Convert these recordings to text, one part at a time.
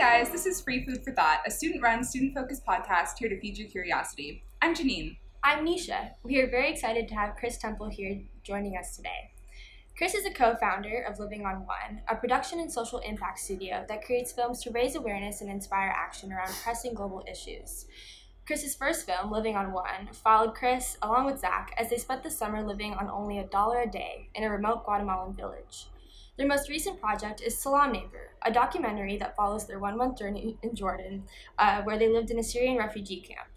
guys, this is Free Food for Thought, a student-run, student-focused podcast here to feed your curiosity. I'm Janine. I'm Nisha. We are very excited to have Chris Temple here joining us today. Chris is a co-founder of Living on One, a production and social impact studio that creates films to raise awareness and inspire action around pressing global issues. Chris's first film, Living on One, followed Chris, along with Zach, as they spent the summer living on only $1 a day in a remote Guatemalan village. Their most recent project is Salam Neighbor, a documentary that follows their 1-month journey in Jordan, where they lived in a Syrian refugee camp.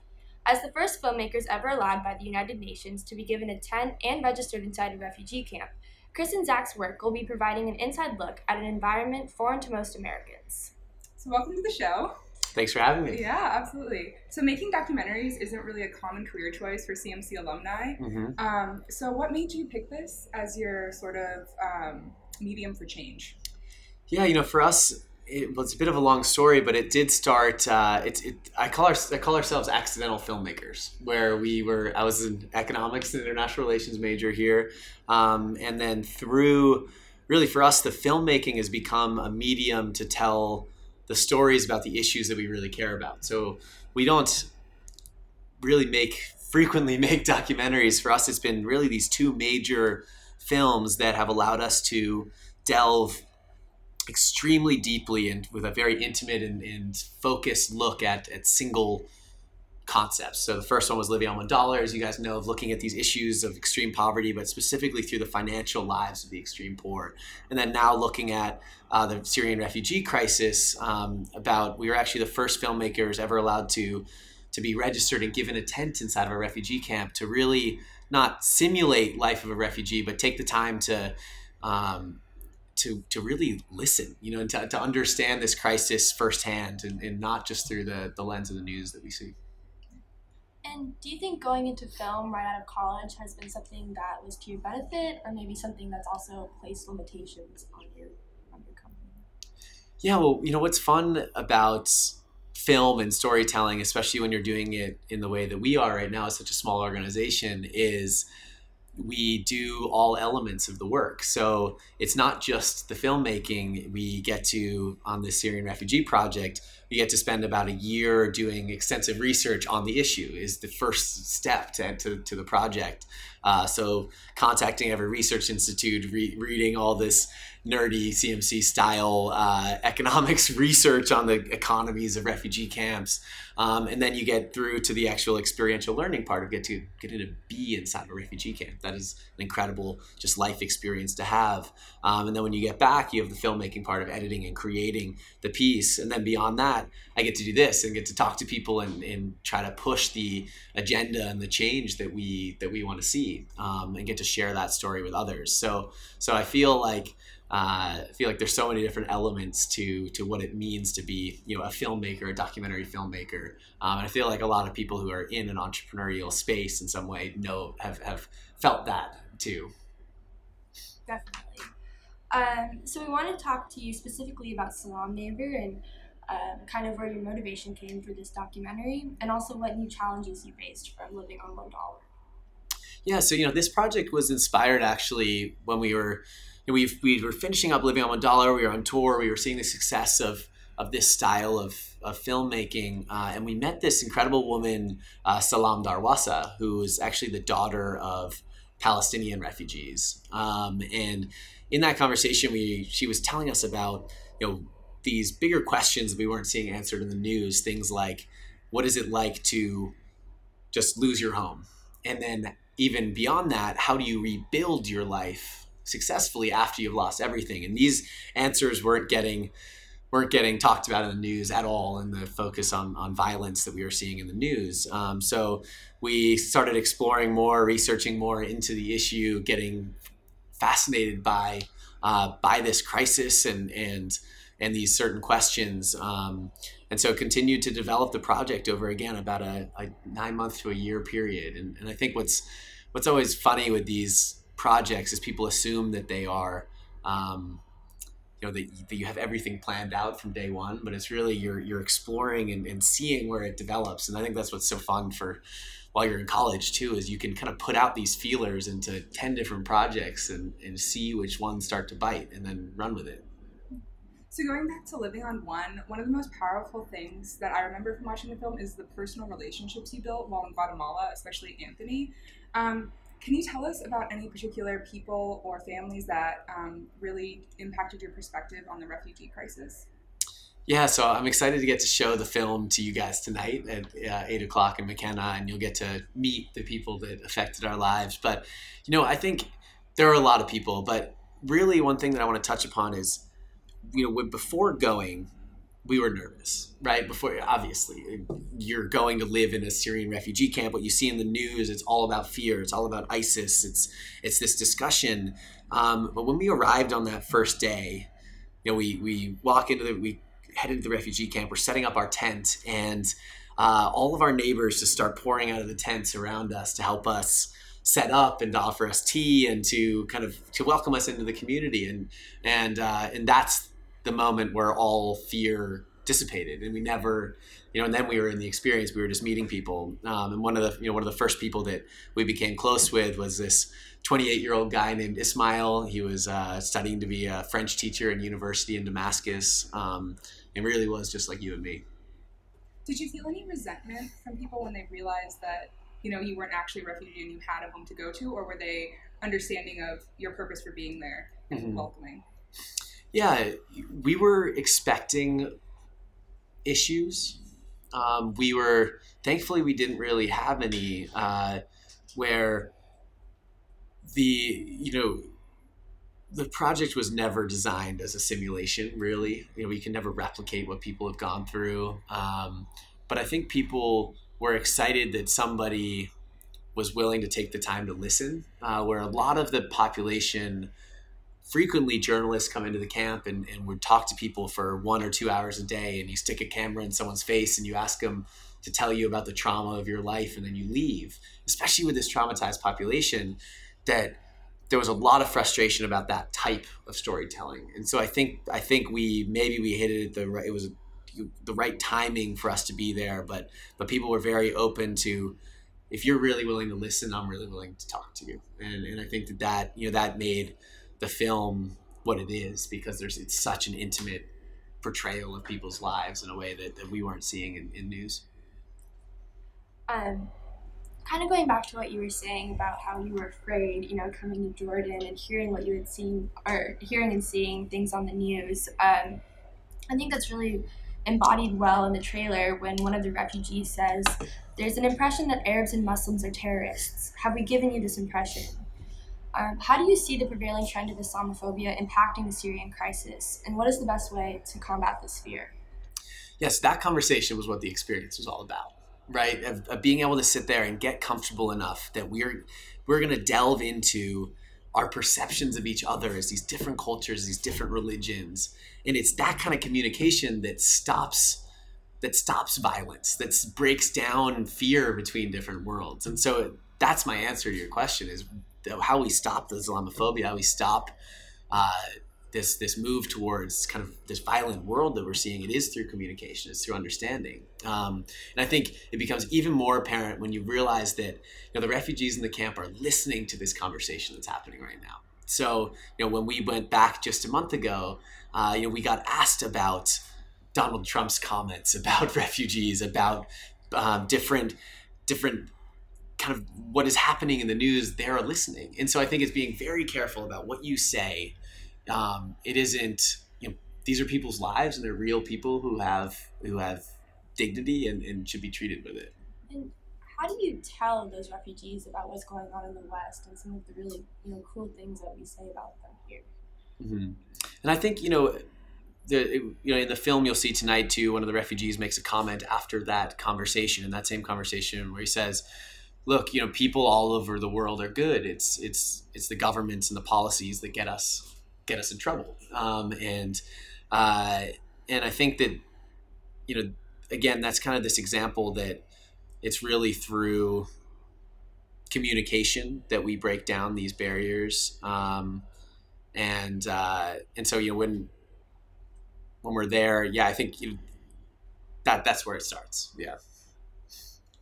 As the first filmmakers ever allowed by the United Nations to be given a tent and registered inside a refugee camp, Chris and Zach's work will be providing an inside look at an environment foreign to most Americans. So welcome to the show. Thanks for having me. Yeah, absolutely. So making documentaries isn't really a common career choice for CMC alumni. Mm-hmm. So what made you pick this as your sort of medium for change? Yeah, for us, it's a bit of a long story, but it did start. I call ourselves accidental filmmakers, where I was an economics and international relations major here, and then through, really for us, the filmmaking has become a medium to tell the stories about the issues that we really care about. So we don't really frequently make documentaries. For us, it's been really these two major films that have allowed us to delve extremely deeply and with a very intimate and focused look at single concepts. So the first one was Living on $1, as you guys know, of looking at these issues of extreme poverty, but specifically through the financial lives of the extreme poor. And then now looking at the Syrian refugee crisis, we were actually the first filmmakers ever allowed to be registered and given a tent inside of a refugee camp to really not simulate life of a refugee, but take the time to really listen, and to understand this crisis firsthand and not just through the lens of the news that we see. And do you think going into film right out of college has been something that was to your benefit, or maybe something that's also placed limitations on your company? Yeah, well, what's fun about film and storytelling, especially when you're doing it in the way that we are right now as such a small organization, is we do all elements of the work. So it's not just the filmmaking. We get to, on this Syrian refugee project, we get to spend about a year doing extensive research on the issue is the first step to the project. So contacting every research institute, reading all this nerdy CMC style economics research on the economies of refugee camps. And then you get through to the actual experiential learning part of getting to be inside a refugee camp. That is an incredible just life experience to have. And then when you get back, you have the filmmaking part of editing and creating the piece. And then beyond that, I get to do this and get to talk to people and try to push the agenda and the change that we want to see, and get to share that story with others. So I feel like there's so many different elements to what it means to be, a filmmaker, a documentary filmmaker. And I feel like a lot of people who are in an entrepreneurial space in some way have felt that too. Definitely. So we want to talk to you specifically about Salam Neighbor and kind of where your motivation came for this documentary, and also what new challenges you faced from living on $1. Yeah, so this project was inspired actually when we were finishing up Living on $1. We were on tour. We were seeing the success of this style of filmmaking. And we met this incredible woman, Salam Darwasa, who is actually the daughter of Palestinian refugees. And in that conversation, she was telling us about, these bigger questions we weren't seeing answered in the news. Things like, what is it like to just lose your home? And then even beyond that, how do you rebuild your life successfully after you've lost everything? And these answers weren't getting talked about in the news at all, and the focus on violence that we were seeing in the news. So we started exploring more, researching more into the issue, getting fascinated by this crisis and these certain questions. And so continued to develop the project over again about a 9-month to a year period. And I think what's always funny with these projects is people assume that they are, that you have everything planned out from day one, but it's really you're exploring and seeing where it develops. And I think that's what's so fun while you're in college too, is you can kind of put out these feelers into 10 different projects and see which ones start to bite and then run with it. So going back to Living on One, one of the most powerful things that I remember from watching the film is the personal relationships he built while in Guatemala, especially Anthony. Can you tell us about any particular people or families that really impacted your perspective on the refugee crisis? Yeah, so I'm excited to get to show the film to you guys tonight at 8 o'clock in McKenna, and you'll get to meet the people that affected our lives. But, you know, I think there are a lot of people, but really one thing that I want to touch upon is, you know, before going, we were nervous, right? Before, obviously, you're going to live in a Syrian refugee camp. What you see in the news, it's all about fear. It's all about ISIS. It's this discussion. But when we arrived on that first day, you know, we headed to the refugee camp. We're setting up our tent, and all of our neighbors just start pouring out of the tents around us to help us set up and to offer us tea and to kind of to welcome us into the community. And that's the moment where all fear dissipated, and we never, you know. And then we were in the experience. We were just meeting people, and one of the first people that we became close with was this 28-year-old guy named Ismail. He was studying to be a French teacher in university in Damascus, and really was just like you and me. Did you feel any resentment from people when they realized that, you know, you weren't actually a refugee and you had a home to go to, or were they understanding of your purpose for being there and welcoming? Yeah, we were expecting issues. Thankfully, we didn't really have any where the project was never designed as a simulation, really. You know, we can never replicate what people have gone through. But I think people were excited that somebody was willing to take the time to listen, where a lot of the population, frequently journalists come into the camp and would talk to people for 1 or 2 hours a day, and you stick a camera in someone's face and you ask them to tell you about the trauma of your life, and then you leave. Especially with this traumatized population, that there was a lot of frustration about that type of storytelling. And so I think we hit it at the right, it was the right timing for us to be there, but people were very open to, if you're really willing to listen, I'm really willing to talk to you. And I think that, you know, that made the film what it is, because it's such an intimate portrayal of people's lives in a way that we weren't seeing in news. Kind of going back to what you were saying about how you were afraid, you know, coming to Jordan and hearing what you had seen, or hearing and seeing things on the news. I think that's really embodied well in the trailer when one of the refugees says, "There's an impression that Arabs and Muslims are terrorists. Have we given you this impression?" How do you see the prevailing trend of Islamophobia impacting the Syrian crisis, and what is the best way to combat this fear? Yes, that conversation was what the experience was all about, right? Of being able to sit there and get comfortable enough that we're going to delve into our perceptions of each other as these different cultures, these different religions, and it's that kind of communication that stops violence, that breaks down fear between different worlds. And so that's my answer to your question is, how we stop the Islamophobia, how we stop this move towards kind of this violent world that we're seeing. It is through communication, it's through understanding. And I think it becomes even more apparent when you realize that, you know, the refugees in the camp are listening to this conversation that's happening right now. So, you know, when we went back just a month ago, you know, we got asked about Donald Trump's comments about refugees, about different kind of what is happening in the news. They're listening. And so I think it's being very careful about what you say. It isn't, you know, these are people's lives, and they're real people who have dignity and should be treated with it. And how do you tell those refugees about what's going on in the West and some of the really, you know, cool things that we say about them here? Mm-hmm. And I think, you know, in the film you'll see tonight too, one of the refugees makes a comment after that conversation, in that same conversation, where he says, "Look, you know, people all over the world are good. It's the governments and the policies that get us in trouble." And I think that, you know, again, that's kind of this example that it's really through communication that we break down these barriers. And so, you know, when we're there, yeah, I think, you know, that's where it starts. Yeah.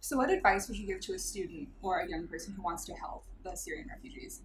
So what advice would you give to a student or a young person who wants to help the Syrian refugees?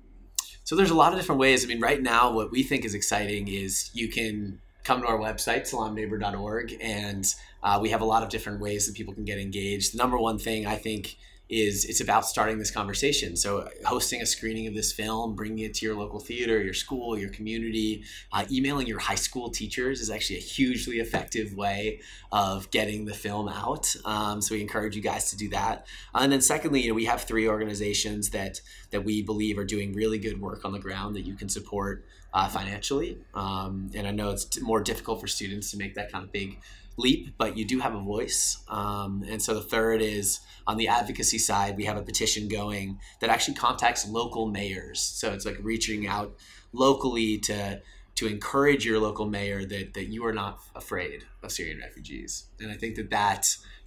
So there's a lot of different ways. I mean, right now, what we think is exciting is you can come to our website, salamneighbor.org, and we have a lot of different ways that people can get engaged. The number one thing I think is it's about starting this conversation. So hosting a screening of this film, bringing it to your local theater, your school, your community, emailing your high school teachers is actually a hugely effective way of getting the film out. So we encourage you guys to do that. And then secondly, we have three organizations that we believe are doing really good work on the ground that you can support financially. And I know it's more difficult for students to make that kind of big leap, but you do have a voice. And so the third is on the advocacy side, we have a petition going that actually contacts local mayors. So it's like reaching out locally to encourage your local mayor that you are not afraid of Syrian refugees. And I think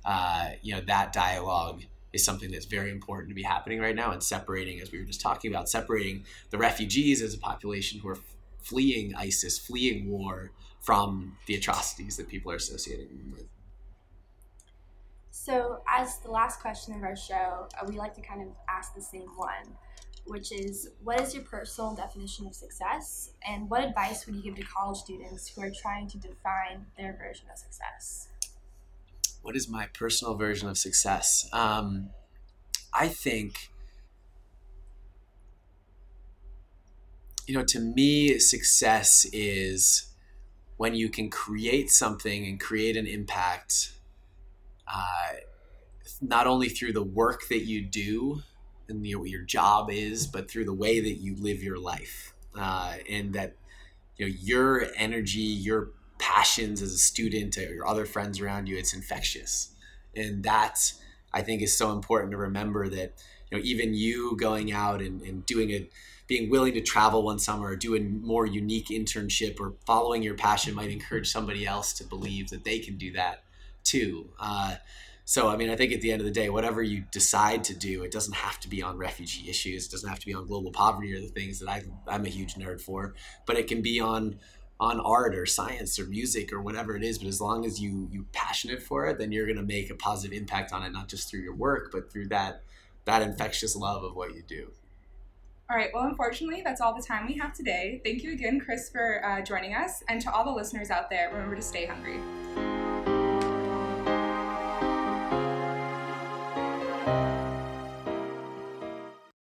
that dialogue is something that's very important to be happening right now, and separating, as we were just talking about, separating the refugees as a population who are fleeing ISIS, fleeing war, from the atrocities that people are associating with. So as the last question of our show, we like to kind of ask the same one, which is, what is your personal definition of success? And what advice would you give to college students who are trying to define their version of success? What is my personal version of success? I think, to me, success is when you can create something and create an impact, not only through the work that you do and what your job is, but through the way that you live your life, and that your energy, your passions as a student, or your other friends around you, it's infectious. And that, I think, is so important to remember, that even you going out and doing it, being willing to travel one summer, or do a more unique internship, or following your passion might encourage somebody else to believe that they can do that too. I think at the end of the day, whatever you decide to do, it doesn't have to be on refugee issues. It doesn't have to be on global poverty or the things that I'm a huge nerd for, but it can be on art or science or music or whatever it is. But as long as you're passionate for it, then you're going to make a positive impact on it, not just through your work, but through that infectious love of what you do. All right, well, unfortunately, that's all the time we have today. Thank you again, Chris, for joining us. And to all the listeners out there, remember to stay hungry.